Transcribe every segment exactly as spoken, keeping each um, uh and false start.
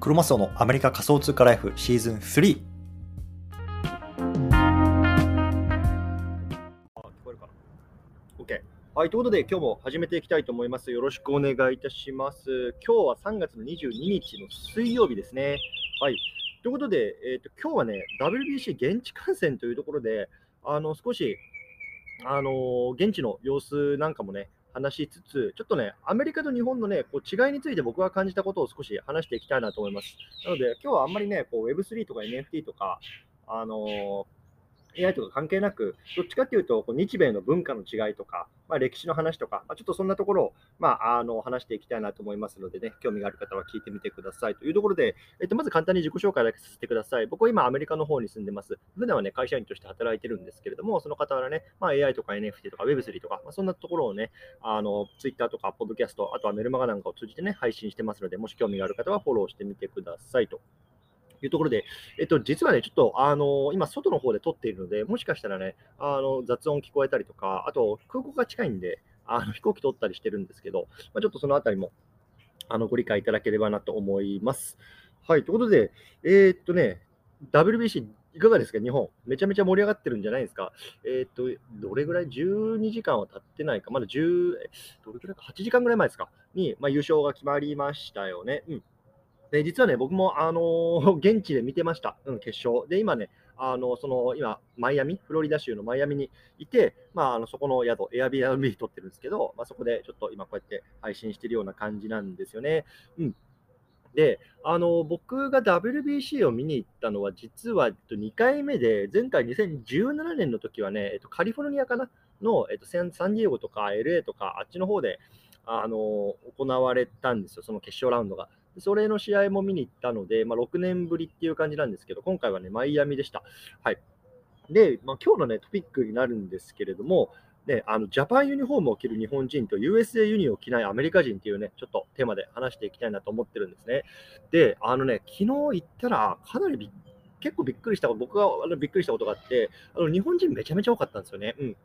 クロマスオのアメリカ仮想通貨ライフシーズンスリー。はい、ということで今日も始めていきたいと思います。よろしくお願いいたします。今日はさんがつのにじゅうににちの水曜日ですね。はい、ということで、えーと、今日はね、ダブリュービーシー 現地観戦というところで、あの少しあの現地の様子なんかもね、話しつつ、ちょっとね、アメリカと日本のね、こう違いについて僕が感じたことを少し話していきたいなと思います。なので、今日はあんまりね、こう ウェブスリー とか エヌエフティー とか、あのーエーアイ とか関係なく、どっちかというと日米の文化の違いとか、まあ、歴史の話とか、まあ、ちょっとそんなところを、まあ、あの話していきたいなと思いますのでね、興味がある方は聞いてみてくださいというところで、えっと、まず簡単に自己紹介だけさせてください。僕は今アメリカの方に住んでます。普段はね、会社員として働いてるんですけれども、その方はね、まあ、エーアイ とか エヌエフティー とか ウェブスリー とか、まあ、そんなところをね、あの Twitter とか Podcast、あとはメルマガなんかを通じてね、配信してますので、もし興味がある方はフォローしてみてくださいと。いうところで、えっと、実はね、ちょっと、あのー、今、外の方で撮っているので、もしかしたらね、あの雑音聞こえたりとか、あと、空港が近いんで、あの飛行機撮ったりしてるんですけど、まあ、ちょっとそのあたりもあのご理解いただければなと思います。はい、ということで、えー、っとね、ダブリュービーシー、いかがですか、日本。めちゃめちゃ盛り上がってるんじゃないですか。えー、っと、どれぐらい ?じゅうにじかんは経ってないか、まだ10、どれぐらいか、はちじかんぐらい前ですか、に、まあ、優勝が決まりましたよね。うんで実はね、僕も、あのー、現地で見てました、うん、決勝。で、今ね、あのその今マイアミ、フロリダ州のマイアミにいて、まあ、あのそこの宿、Airbnb 撮ってるんですけど、まあ、そこでちょっと今、こうやって配信してるような感じなんですよね。うん、で、あの僕が ダブリュービーシー を見に行ったのは、実はにかいめで、前回にせんじゅうななねんの時はね、えっと、カリフォルニアかなの、えっと、サンディエゴとか エルエー とか、あっちの方で、あの行われたんですよ、その決勝ラウンドが。それの試合も見に行ったので、まあ、ろくねんぶりっていう感じなんですけど、今回はね、マイアミでした。はい。で、まあ、今日のね、トピックになるんですけれども、ね、あのジャパンユニフォームを着る日本人と ユーエスエー ユニを着ないアメリカ人っていうね、ちょっとテーマで話していきたいなと思ってるんですね。で、あのね、昨日行ったら、かなりび結構びっくりした、僕がびっくりしたことがあって、あの日本人めちゃめちゃ多かったんですよね。うん。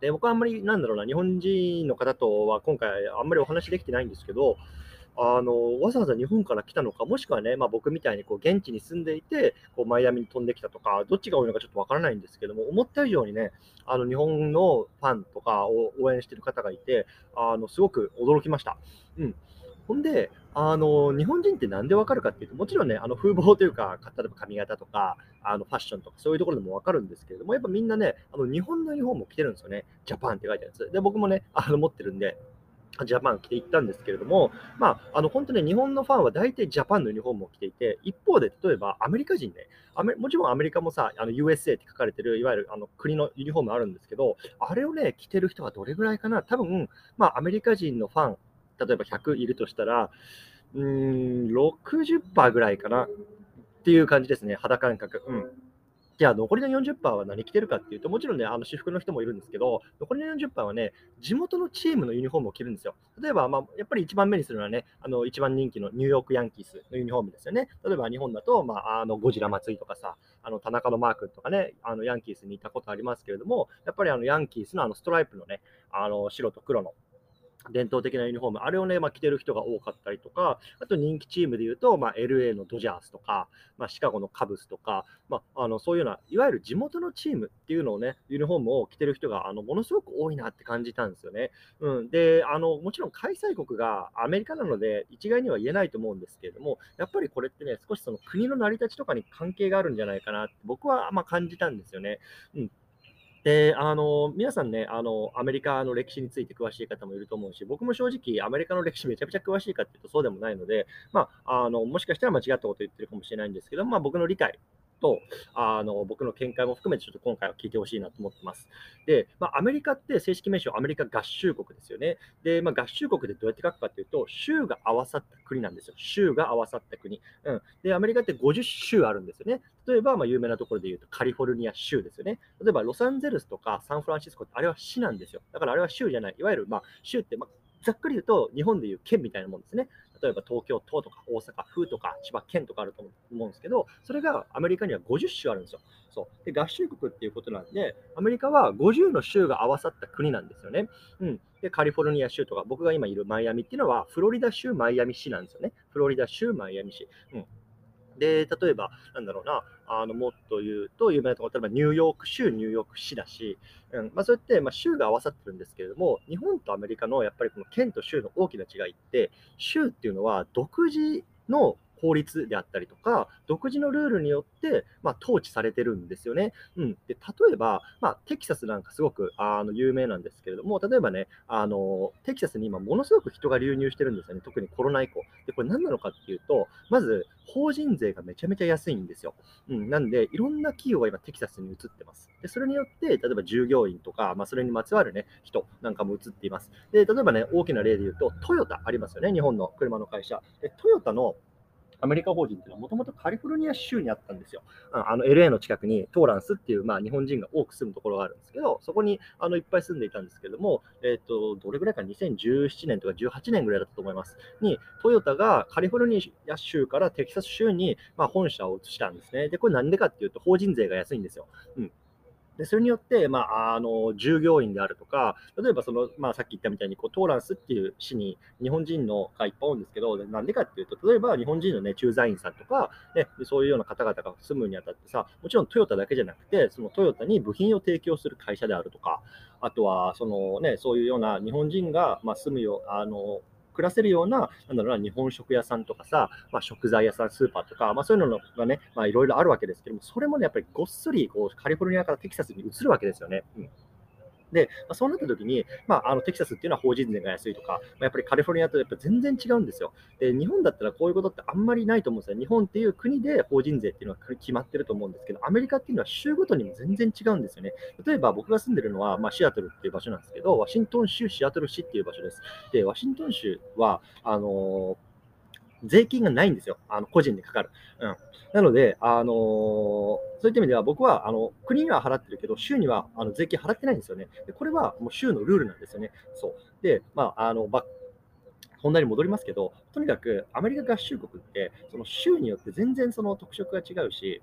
で、僕はあんまり、なんだろうな、日本人の方とは今回あんまりお話できてないんですけど、あのわざわざ日本から来たのか、もしくはね、まあ、僕みたいにこう現地に住んでいてこうマイアミに飛んできたとか、どっちが多いのかちょっとわからないんですけども、思った以上にね、あの日本のファンとかを応援している方がいて、あのすごく驚きました。うん、ほんであの日本人ってなんでわかるかっていうと、もちろんね、あの風貌というか、例えば髪型とかあのファッションとかそういうところでもわかるんですけれども、やっぱみんなね、あの日本のユニフォームを着てるんですよね。ジャパンって書いてあるやつで、僕もねあの持ってるんでジャパン着ていったんですけれども、まあ、あの本当に日本のファンは大体ジャパンのユニフォームを着ていて、一方で例えばアメリカ人ね、アメもちろんアメリカもさ、あの ユーエスエー って書かれてるいわゆるあの国のユニフォームあるんですけど、あれをね着てる人はどれぐらいかな、多分、まあ、アメリカ人のファン、例えばひゃくいるとしたら、うーん ろくじゅっパーセント ぐらいかなっていう感じですね、肌感覚。うん、じゃあ残りの よんじゅっパーセント は何着てるかっていうと、もちろんね、あの私服の人もいるんですけど、残りの よんじゅっパーセント はね、地元のチームのユニフォームを着るんですよ。例えば、まあ、やっぱり一番目にするのはね、あの一番人気のニューヨークヤンキースのユニフォームですよね。例えば日本だと、まあ、あのゴジラ祭りとかさ、あの田中のマー君とかね、あのヤンキースにいたことありますけれども、やっぱりあのヤンキースのあのストライプのね、あの白と黒の伝統的なユニフォーム、あれをね、まあ、着てる人が多かったりとか、あと人気チームでいうと、まあ、エルエー のドジャースとか、まあ、シカゴのカブスとか、まあ、あのそういうような、いわゆる地元のチームっていうのをね、ユニフォームを着てる人があのものすごく多いなって感じたんですよね。うん、であの、もちろん開催国がアメリカなので、一概には言えないと思うんですけれども、やっぱりこれってね、少しその国の成り立ちとかに関係があるんじゃないかなって、僕はまあ感じたんですよね。うん、であの皆さんね、あのアメリカの歴史について詳しい方もいると思うし、僕も正直アメリカの歴史めちゃくちゃ詳しいかっていうとそうでもないので、まあ、あのもしかしたら間違ったこと言ってるかもしれないんですけど、まあ、僕の理解とあの僕の見解も含めてちょっと今回は聞いてほしいなと思ってます。で、まあ、アメリカって正式名称アメリカ合衆国ですよね。で、まあ、合衆国でどうやって書くかというと、州が合わさった国なんですよ。州が合わさった国。うん、で、アメリカってごじゅっしゅうあるんですよね。例えば、まあ、有名なところで言うとカリフォルニア州ですよね。例えばロサンゼルスとかサンフランシスコってあれは市なんですよ。だからあれは州じゃない。いわゆる、まあ、州って、まあ、ざっくり言うと日本でいう県みたいなもんですね。例えば東京都とか大阪府とか千葉県とかあると思うんですけど、それがアメリカにはごじゅっしゅうあるんですよ。そうで、合衆国っていうことなんで、アメリカはごじゅうの州が合わさった国なんですよね。うん、でカリフォルニア州とか僕が今いるマイアミっていうのはフロリダ州マイアミ市なんですよね。フロリダ州マイアミ市、うんで、例えば、なんだろうな、あのもっと言うと、有名なところ、例えばニューヨーク州、ニューヨーク市だし、うんまあ、そうやって、まあ、州が合わさってるんですけれども、日本とアメリカのやっぱりこの県と州の大きな違いって、州っていうのは独自の法律であったりとか、独自のルールによって、まあ、統治されてるんですよね。うん、で例えば、まあ、テキサスなんかすごくあの有名なんですけれども、例えばねあの、テキサスに今ものすごく人が流入してるんですよね、特にコロナ以降。でこれ何なのかっていうと、まず法人税がめちゃめちゃ安いんですよ。うん、なんで、いろんな企業が今テキサスに移ってます。でそれによって、例えば従業員とか、まあ、それにまつわる、ね、人なんかも移っています。で例えばね、大きな例で言うと、トヨタありますよね、日本の車の会社。でトヨタのアメリカ法人っていうのはもともとカリフォルニア州にあったんですよ。あの エルエー の近くにトーランスっていう、まあ、日本人が多く住むところがあるんですけど、そこにあのいっぱい住んでいたんですけれども、えっと、どれぐらいかにせんじゅうななねんとかじゅうはちねんぐらいだったと思います。に、トヨタがカリフォルニア州からテキサス州に、まあ、本社を移したんですね。で、これなんでかっていうと法人税が安いんですよ。うんでそれによって、まあ、あの従業員であるとか、例えばその、まあ、さっき言ったみたいにこうトーランスっていう市に日本人のがいっぱい多いんですけど、なんでかっていうと、例えば日本人の、ね、駐在員さんとか、ね、そういうような方々が住むにあたってさ、もちろんトヨタだけじゃなくて、そのトヨタに部品を提供する会社であるとか、あとはその、ね、そういうような日本人が、まあ、住むようあの暮らせるよう な, なんだろうな日本食屋さんとかさ、まあ、食材屋さん、スーパーとか、まあ、そういうのがね、まあ、いろいろあるわけですけども、それもね、やっぱりごっそりこうカリフォルニアからテキサスに移るわけですよね。うんでまあ、そうなった時に、まあ、あのテキサスっていうのは法人税が安いとか、まあ、やっぱりカリフォルニアとやっぱ全然違うんですよ。で日本だったらこういうことってあんまりないと思うんですよ。日本っていう国で法人税っていうのは決まってると思うんですけど、アメリカっていうのは州ごとにも全然違うんですよね。例えば僕が住んでるのは、まあ、シアトルっていう場所なんですけど、ワシントン州シアトル市っていう場所です。でワシントン州はあのー、税金がないんですよ、あの個人にかかる、うん、なのであのーそういった意味では僕はあの国には払ってるけど州にはあの税金払ってないんですよね。でこれはもう州のルールなんですよね。そうで、まあ、あのバッ本題に戻りますけど、とにかくアメリカ合衆国ってその州によって全然その特色が違うし、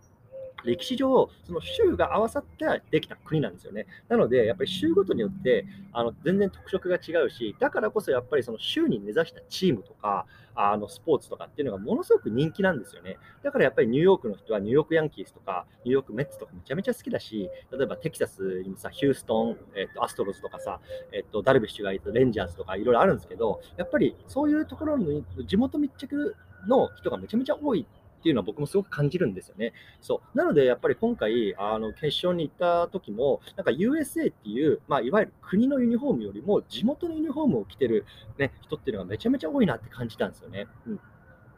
歴史上その州が合わさってできた国なんですよね。なのでやっぱり州ごとによってあの全然特色が違うし、だからこそやっぱりその州に根ざしたチームとかあのスポーツとかっていうのがものすごく人気なんですよね。だからやっぱりニューヨークの人はニューヨークヤンキースとかニューヨークメッツとかめちゃめちゃ好きだし、例えばテキサスにもさヒューストン、えっと、アストロズとかさ、えっと、ダルビッシュがいたレンジャーズとかいろいろあるんですけど、やっぱりそういうところの地元密着の人がめちゃめちゃ多いっていうのは僕もすごく感じるんですよね。そうなのでやっぱり今回あの決勝に行った時もなんか ユーエスエー っていう、まあ、いわゆる国のユニフォームよりも地元のユニフォームを着てる、ね、人っていうのがめちゃめちゃ多いなって感じたんですよね。うん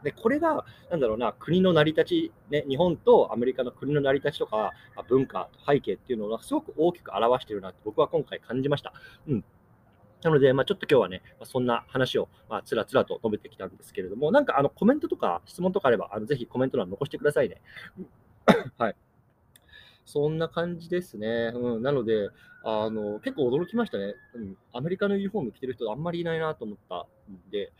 でこれがなんだろうな国の成り立ち、ね、日本とアメリカの国の成り立ちとか文化背景っていうのがすごく大きく表してるなって僕は今回感じました。うんなので、まあ、ちょっと今日はね、まあ、そんな話を、まあ、つらつらと述べてきたんですけれども、なんかあのコメントとか質問とかあれば、あのぜひコメント欄残してくださいね。はい。そんな感じですね。うん、なのであの、結構驚きましたね、うん。アメリカのユニフォーム着てる人あんまりいないなと思ったんで、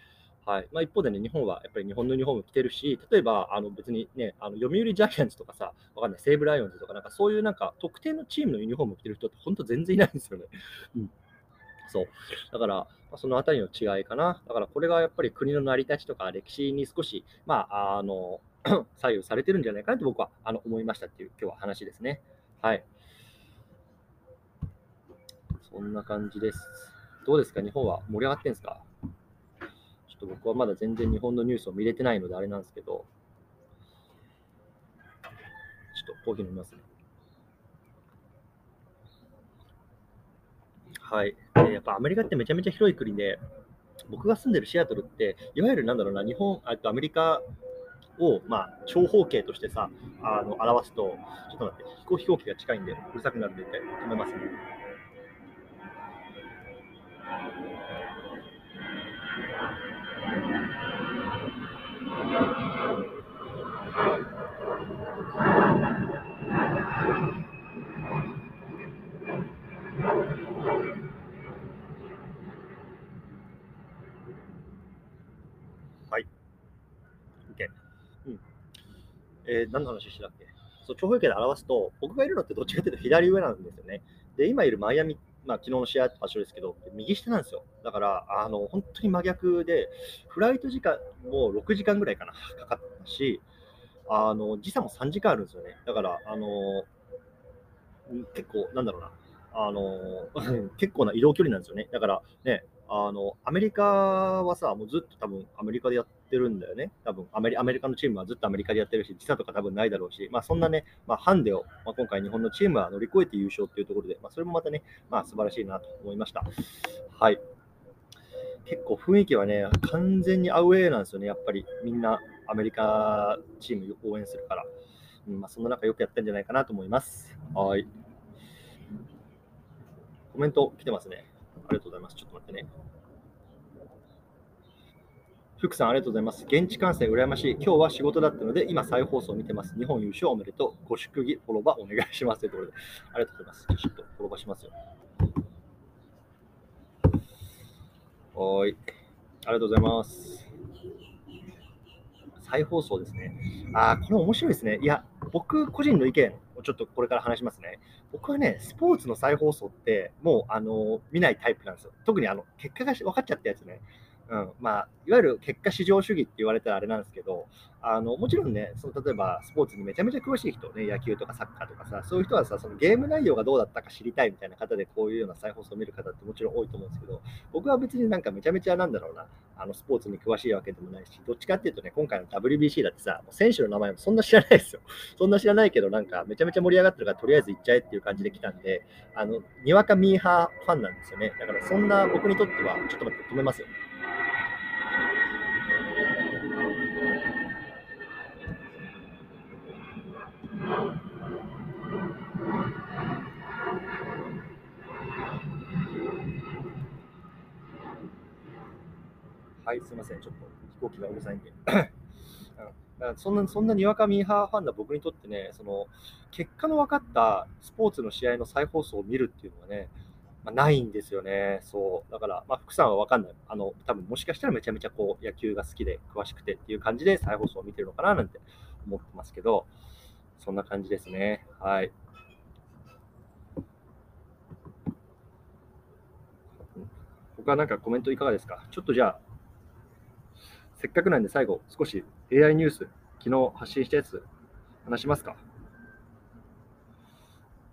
はいまあ、一方でね、日本はやっぱり日本のユニフォーム着てるし、例えばあの別にね、あの読売ジャイアンツとかさ、わかんない、西武ライオンズとか、なんかそういうなんか特定のチームのユニフォーム着てる人って本当全然いないんですよね。うんそうだからそのあたりの違いかな。だからこれがやっぱり国の成り立ちとか歴史に少し、まあ、あの左右されてるんじゃないかなと僕はあの思いましたっていう今日は話ですね。はい。そんな感じです。どうですか、日本は盛り上がってんですか？ちょっと僕はまだ全然日本のニュースを見れてないのであれなんですけど、ちょっとコーヒー飲みますね。はい、でやっぱアメリカってめちゃめちゃ広い国で、僕が住んでるシアトルっていわゆるなんだろうな日本あとアメリカを、まあ、長方形としてさあの表すと、ちょっと待って飛行飛行機が近いんでうるさくなるんで止めますね。えー、何の話してたっけ？そう、長方形で表すと、僕がいるのってどっちかというと左上なんですよね。で、今いるマイアミ、まあ、昨日の試合場所ですけど、右下なんですよ。だからからあの本当に真逆で、フライト時間もろくじかんぐらいかなかかったし、あの時差もさんじかんあるんですよね。だからあの結構なんだろうな、あの結構な移動距離なんですよね。だからね、あのアメリカはさ、もうずっと多分アメリカでやってるんだよね。多分アメリ、アメリカのチームはずっとアメリカでやってるし、時差とか多分ないだろうし、まあ、そんなね、まあ、ハンデを、まあ、今回日本のチームは乗り越えて優勝というところで、まあ、それもまたね、まあ、素晴らしいなと思いました。はい。結構雰囲気はね、完全にアウェーなんですよね。やっぱりみんなアメリカチームを応援するから、うんまあ、そんな中よくやったんじゃないかなと思います。はい。コメント来てますね。ありがとうございます。ちょっと待ってね。福さん、ありがとうございます。現地観戦、羨ましい。今日は仕事だったので、今、再放送を見てます。日本優勝おめでとう。ご祝儀、フォロバーお願いします。ということで、ありがとうございます。ちょっとフォロバーしますよ。はーい。ありがとうございます。再放送ですね。あー、これ面白いですね。いや、僕個人の意見。ちょっとこれから話しますね。僕はね、スポーツの再放送ってもうあの見ないタイプなんですよ。特にあの結果が分かっちゃったやつね、うんまあ、いわゆる結果至上主義って言われたらあれなんですけど、あのもちろんね、その例えばスポーツにめちゃめちゃ詳しい人、ね、野球とかサッカーとかさ、そういう人はさ、そのゲーム内容がどうだったか知りたいみたいな方で、こういうような再放送を見る方ってもちろん多いと思うんですけど、僕は別になんかめちゃめちゃなんだろうな、あのスポーツに詳しいわけでもないし、どっちかっていうとね、今回の ダブリュービーシー だってさ、もう選手の名前もそんな知らないですよ。そんな知らないけど、なんかめちゃめちゃ盛り上がってるから、とりあえず行っちゃえっていう感じで来たんで、あのにわかミーハーファンなんですよね。だからそんな僕にとっては、ちょっと待って、止めますよ。はい、すみません、ちょっと飛行機がうるさいんで。そんな、そんなにわかミーハーファンな僕にとってね、その結果の分かったスポーツの試合の再放送を見るっていうのはね、まあ、ないんですよね。そうだから、まあ、福さんは分かんない、あの多分もしかしたらめちゃめちゃこう野球が好きで詳しくてっていう感じで再放送を見てるのかななんて思ってますけど、そんな感じですね。はい。他なんかコメントいかがですか？ちょっとじゃあ、せっかくなんで最後、少し エーアイ ニュース、昨日発信したやつ、話しますか？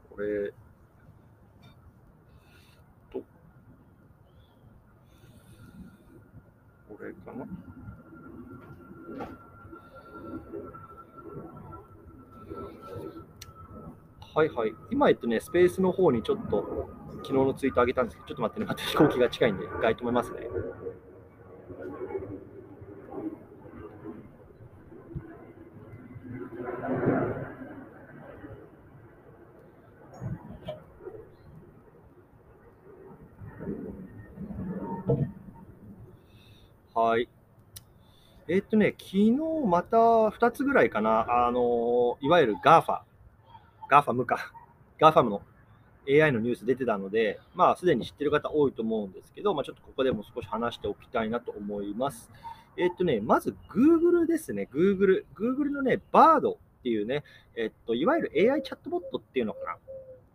これと、これかな？はいはい、今、えっとね、スペースの方にちょっと昨日のツイート上げたんですけど、ちょっと待ってね、また飛行機が近いんで、一回止めますね。はい。えっとね、昨日またふたつぐらいかな、あのいわゆる ガーファ。ガーファム か。ガーファム の エーアイ のニュース出てたので、まあ、すでに知ってる方多いと思うんですけど、まあ、ちょっとここでも少し話しておきたいなと思います。えっとね、まず Google ですね。Google。Google のね、バード っていうね、えっと、いわゆる エーアイ チャットボットっていうのか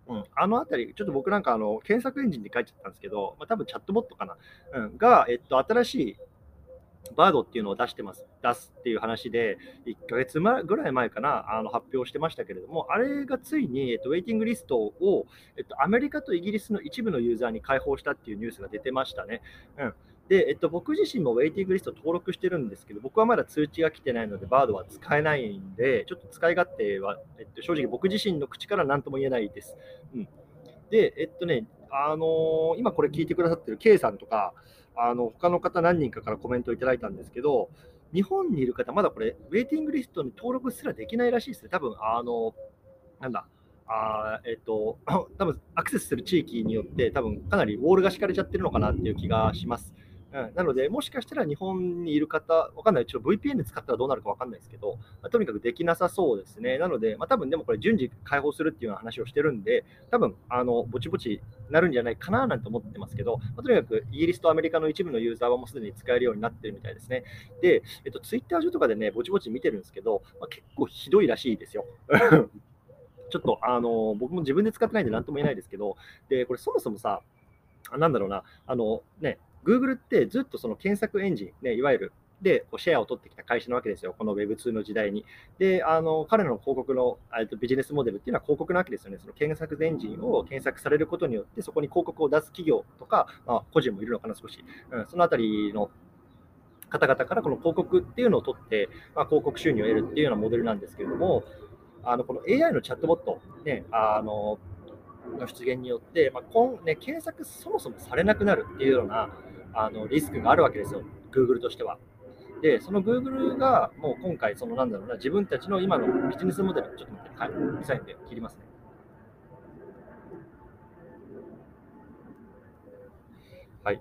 な。うん、あのあたり、ちょっと僕なんかあの検索エンジンで書いちゃったんですけど、まあ、多分チャットボットかな。うん、が、えっと、新しいバード っていうのを出してます、出すっていう話で、いっかげつぐらい前かな、あの発表してましたけれども、あれがついに、えっと、ウェイティングリストを、えっと、アメリカとイギリスの一部のユーザーに開放したっていうニュースが出てましたね。うんでえっと、僕自身もウェイティングリスト登録してるんですけど、僕はまだ通知が来てないので、バードは使えないんで、ちょっと使い勝手は、えっと、正直僕自身の口から何とも言えないです。うん、で、えっとね、あのー、今これ聞いてくださってる K さんとか、あの他の方何人かからコメントをいただいたんですけど、日本にいる方まだこれウェイティングリストに登録すらできないらしいですね。多分あのなんだあえっと多分アクセスする地域によって多分かなりウォールが敷かれちゃってるのかなっていう気がします。うん、なのでもしかしたら日本にいる方わかんない、ちょっと ブイピーエヌ 使ったらどうなるかわかんないですけど、まあ、とにかくできなさそうですね。なので、まあ、多分でもこれ順次開放するっていうような話をしてるんで、多分あのぼちぼちなるんじゃないかななんて思ってますけど、まあ、とにかくイギリスとアメリカの一部のユーザーはもうすでに使えるようになってるみたいですね。で、えっと、Twitter 上とかでねぼちぼち見てるんですけど、まあ、結構ひどいらしいですよ。ちょっとあの僕も自分で使ってないんで何とも言えないですけど、でこれそもそもさ、なんだろうな、あのね Google ってずっとその検索エンジン、ね、いわゆるでシェアを取ってきた会社なわけですよ、この ウェブツー の時代に。で、あの彼らの広告のビジネスモデルっていうのは広告なわけですよね。その検索エンジンを検索されることによって、そこに広告を出す企業とか、まあ、個人もいるのかな、少し。うん、そのあたりの方々からこの広告っていうのを取って、まあ、広告収入を得るっていうようなモデルなんですけれども、あのこの エーアイ のチャットボット、ね、あのの出現によって、まあ今ね、検索そもそもされなくなるっていうようなあのリスクがあるわけですよ、Google としては。で、その Google がもう今回、そのなんだろうな、自分たちの今のビジネスモデル、ちょっと待って、はい、ミサイルで切りますね。はい、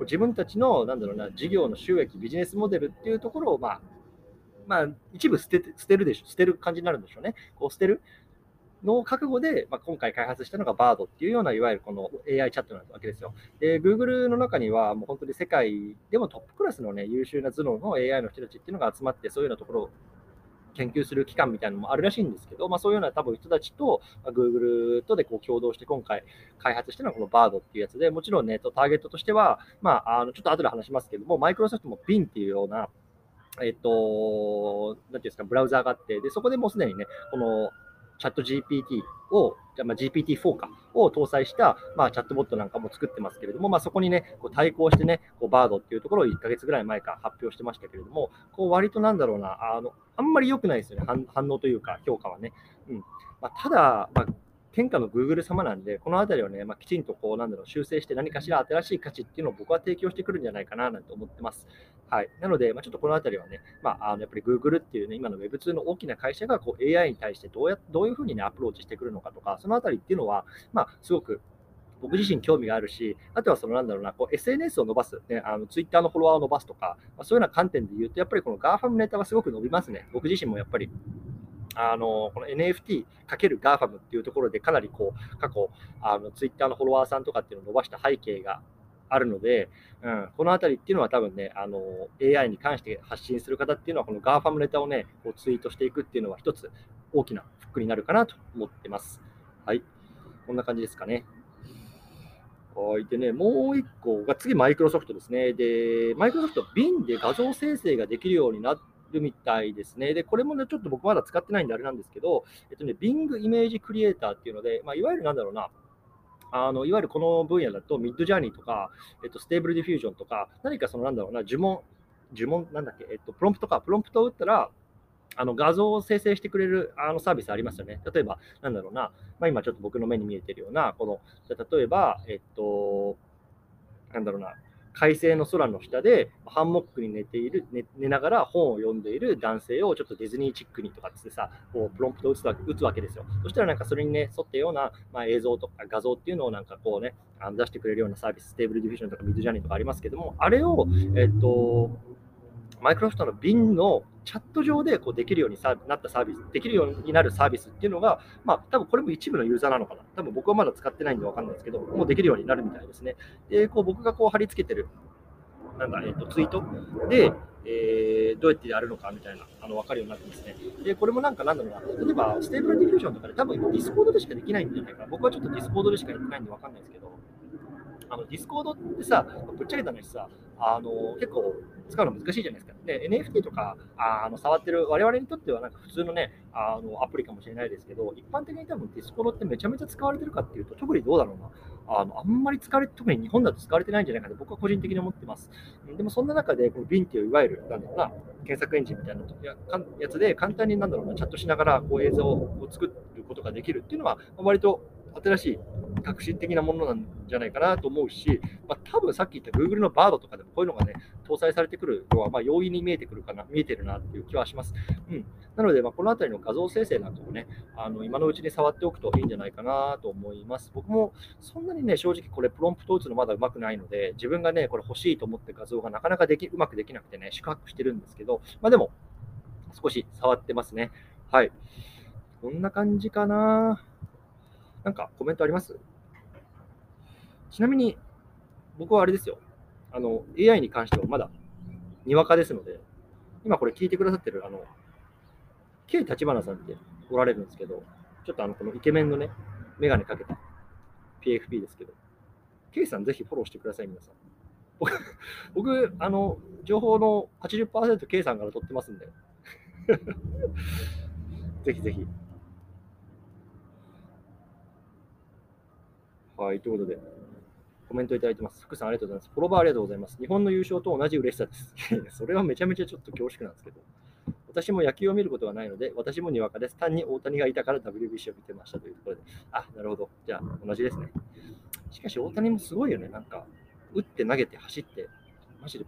自分たちのなんだろうな、事業の収益、ビジネスモデルっていうところを、まあ、まあ、一部捨てて、捨てるでしょ、捨てる感じになるんでしょうね。こう捨てるの覚悟で、まあ、今回開発したのが バード っていうような、いわゆるこの エーアイ チャットなわけですよ。で、Google の中には、もう本当に世界でもトップクラスの、ね、優秀な頭脳の エーアイ の人たちっていうのが集まって、そういうようなところを研究する機関みたいなのもあるらしいんですけど、まあ、そういうような多分人たちと、まあ、Google とでこう共同して今回開発したのがこの バード っていうやつで、もちろん、ね、ターゲットとしては、まあ、あのちょっと後で話しますけども、マイクロソフトも Bing っていうような、えっと、なんていうんですか、ブラウザーがあって、でそこでもうすでにね、このチャット ジーピーティー を、まあ、ジーピーティーフォー かを搭載した、まあ、チャットボットなんかも作ってますけれども、まあ、そこにね、こう対抗してね、こう バード っていうところをいっかげつぐらい前から発表してましたけれども、こう割となんだろうな、あの、あんまり良くないですよね、反、反応というか、評価はね。うん。まあ、ただ、まあ、天下の Google 様なんで、このあたりをね、まあ、きちんとこう、なんだろう、修正して何かしら新しい価値っていうのを僕は提供してくるんじゃないかななんて思ってます。はい。なので、まあ、ちょっとこのあたりはね、まあ、あのやっぱり Google っていうね、今の ウェブツー の大きな会社がこう エーアイ に対してどうや、どういうふうにね、アプローチしてくるのかとか、そのあたりっていうのは、まあ、すごく僕自身興味があるし、あとはそのなんだろうな、こう エスエヌエス を伸ばす、ね、あの Twitter のフォロワーを伸ばすとか、まあ、そういうような観点で言うと、やっぱりこの ガーファム ネタはすごく伸びますね。僕自身もやっぱり。あのこの エヌエフティー×ガーファム っていうところでかなりこう過去あのツイッターのフォロワーさんとかっていうのを伸ばした背景があるので、うん、このあたりっていうのは多分ねあの エーアイ に関して発信する方っていうのはこの ガーファム ネタをねこうツイートしていくっていうのは一つ大きなフックになるかなと思ってます。はい、こんな感じですかね。はい、でね、もう一個が次マイクロソフトですね。でマイクロソフト Bing で画像生成ができるようになってるみたいですね。で、これもね、ちょっと僕まだ使ってないんであれなんですけど、えっとね、Bing Image Creator っていうので、まあ、いわゆるなんだろうな、あの、いわゆるこの分野だと、Midjourney とか、えっと、Stable Diffusion とか、何かそのなんだろうな、呪文、呪文、なんだっけ、えっと、プロンプトか、プロンプトを打ったら、あの画像を生成してくれるあのサービスありますよね。例えば、なんだろうな、まあ、今ちょっと僕の目に見えてるような、この、じゃ例えば、えっと、なんだろうな、快晴の空の下でハンモックに寝ている 寝, 寝ながら本を読んでいる男性をちょっとディズニーチックにとかっつってさ、こうプロンプトを打 つ, 打つわけですよ。そしたらなんかそれにね沿ったような、まあ、映像とか画像っていうのをなんかこうね出してくれるようなサービス、ステーブルディフュージョンとかミッドジャーニーとかありますけども、あれをえっとマイクロソフトの Bing のチャット上でこうできるようになったサービス、できるようになるサービスっていうのが、まあ、多分これも一部のユーザーなのかな。多分僕はまだ使ってないんでわかんないですけど、もうできるようになるみたいですね。で、こう僕がこう貼り付けてる、なんだ、えっと、ツイートで、えー、どうやってやるのかみたいな、あの、わかるようになってますね。で、これもなんかなんだろうな、例えば、ステーブルディフュージョンとかで多分今ディスコードでしかできないんじゃないかな。僕はちょっとディスコードでしかやってないんでわかんないですけど、あのディスコードってさ、ぶっちゃけたのにさ、あの結構使うの難しいじゃないですか。で、エヌエフティー とかあの触ってる我々にとってはなんか普通のね、あのアプリかもしれないですけど、一般的に多分ディスコードってめちゃめちゃ使われてるかっていうと、特にどうだろうな。あのあんまり使われて、特に日本だと使われてないんじゃないかと僕は個人的に思ってます。でもそんな中で、この Bing っていういわゆるなんだろうな検索エンジンみたいなやつで簡単になんだろうなチャットしながらこう映像を作ることができるっていうのは、割と新しい革新的なものなんじゃないかなと思うし、まあ、多分さっき言った Google の バード とかでもこういうのがね、搭載されてくるのは、まあ容易に見えてくるかな、見えてるなっていう気はします。うん。なので、まあ、このあたりの画像生成なんかもね、あの今のうちに触っておくといいんじゃないかなと思います。僕もそんなにね、正直これプロンプト打つのまだうまくないので、自分がね、これ欲しいと思って画像がなかなかできうまくできなくてね、宿泊してるんですけど、まあでも、少し触ってますね。はい。こんな感じかな。なんかコメントあります？ちなみに僕はあれですよ、あの エーアイ に関してはまだにわかですので、今これ聞いてくださってるあの K 立花さんっておられるんですけど、ちょっとあのこのイケメンのねメガネかけた ピーエフピー ですけど、K さんぜひフォローしてください皆さん。僕、あの、情報の はちじゅっパーセント K さんから取ってますんで。ぜひぜひ。はい、ということで、コメントいただいてます。福さん、ありがとうございます。フォロバーありがとうございます。日本の優勝と同じ嬉しさです。それはめちゃめちゃちょっと恐縮なんですけど。私も野球を見ることはないので、私もにわかです。単に大谷がいたから ダブリュービーシー を見てましたというところで。あ、なるほど。じゃあ、同じですね。しかし、大谷もすごいよね。なんか、打って投げて走って、マジで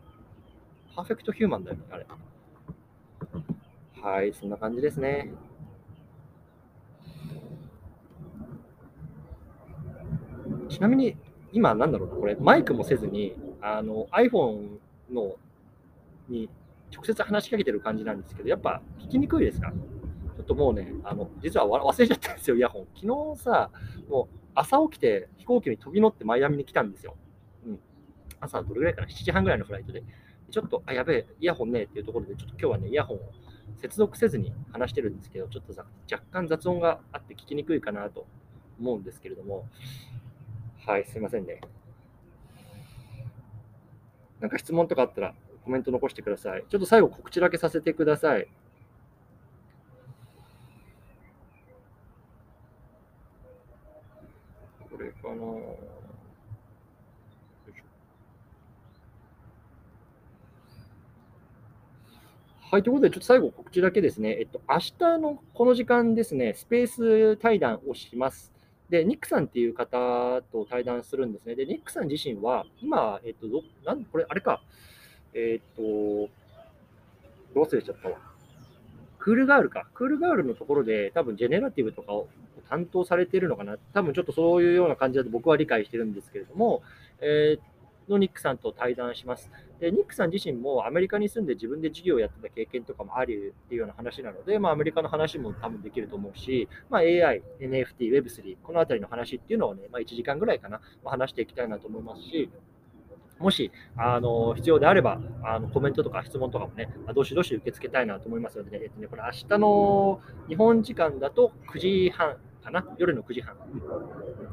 パーフェクトヒューマンだよね、あれ。はい、そんな感じですね。ちなみに、今、なんだろうな、これ、マイクもせずに、あの iPhone のに、直接話しかけてる感じなんですけど、やっぱ聞きにくいですか？ちょっともうね、あの実は忘れちゃったんですよ、イヤホン。昨日さ、もう朝起きて飛行機に飛び乗ってマイアミに来たんですよ。うん、朝どれぐらいかな、しちじはんぐらいのフライトで。ちょっと、あ、やべえ、イヤホンねえっていうところで、ちょっと今日はね、イヤホンを接続せずに話してるんですけど、ちょっとさ、若干雑音があって聞きにくいかなと思うんですけれども、はい、すいませんね。なんか質問とかあったら、コメント残してください。ちょっと最後告知だけさせてください。これかな。はい、ということで、ちょっと最後告知だけですね。えっと、明日のこの時間ですね、スペース対談をします。で、ニックさんっていう方と対談するんですね。で、ニックさん自身は、今、えっと、どなんこれ、あれか。えっと、どう忘れちゃったわ。クールガールか。クールガールのところで、多分ジェネラティブとかを担当されているのかな。多分ちょっとそういうような感じだと僕は理解してるんですけれども、えー、のニックさんと対談します。で、ニックさん自身もアメリカに住んで自分で事業をやってた経験とかもありっていうような話なので、まあ、アメリカの話も多分できると思うし、まあ、エーアイ、エヌエフティー、ウェブスリー、このあたりの話っていうのをね、まあ、いちじかんぐらいかな、まあ、話していきたいなと思いますし、もしあの必要であればあのコメントとか質問とかもね、どしどし受け付けたいなと思いますので、ね、えっとね、これ明日の日本時間だとくじはんかな、夜のくじはん、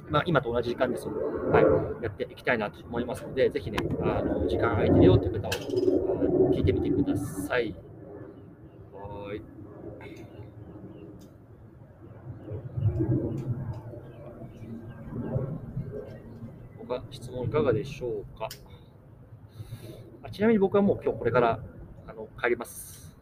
まあ、今と同じ時間ですので、はい、やっていきたいなと思いますので、ぜひね、あの時間空いてるよという方を聞いてみてください。はい、他質問いかがでしょうか。ちなみに僕はもう今日これからあの帰ります。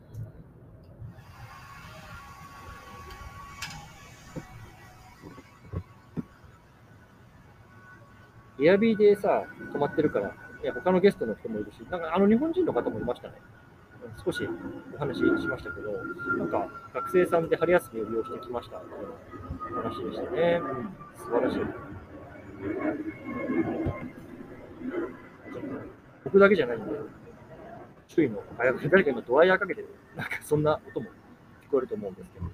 エアビーでさ、泊まってるから、いや他のゲストの人もいるし、なんかあの日本人の方もいましたね。少しお話ししましたけど、なんか学生さんで春休みを利用してきましたという話でしたね。うん、素晴らしい。僕だけじゃないんで、周囲の誰か今ドライヤーかけてる、なんかそんな音も聞こえると思うんですけど、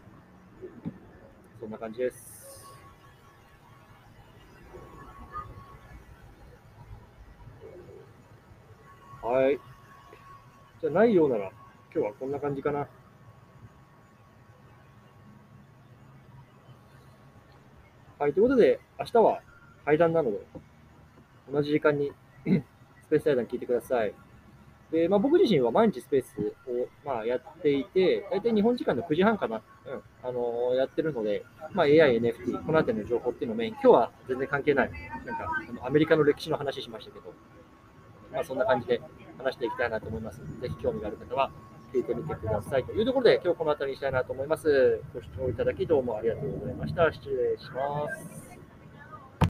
そんな感じです。はい。じゃあないようなら、今日はこんな感じかな。はい、ということで、明日は対談なので、同じ時間に。スペース対談聞いてください。で、まあ、僕自身は毎日スペースを、まあ、やっていて、大体日本時間のくじはんかな、うんあのー、やってるので、まあ、エーアイ、エヌエフティー、この辺りの情報っていうのをメイン、今日は全然関係ない、なんかあのアメリカの歴史の話しましたけど、まあ、そんな感じで話していきたいなと思いますので、ぜひ興味がある方は聞いてみてくださいというところで、今日この辺りにしたいなと思います。ご視聴いただきどうもありがとうございました。失礼します。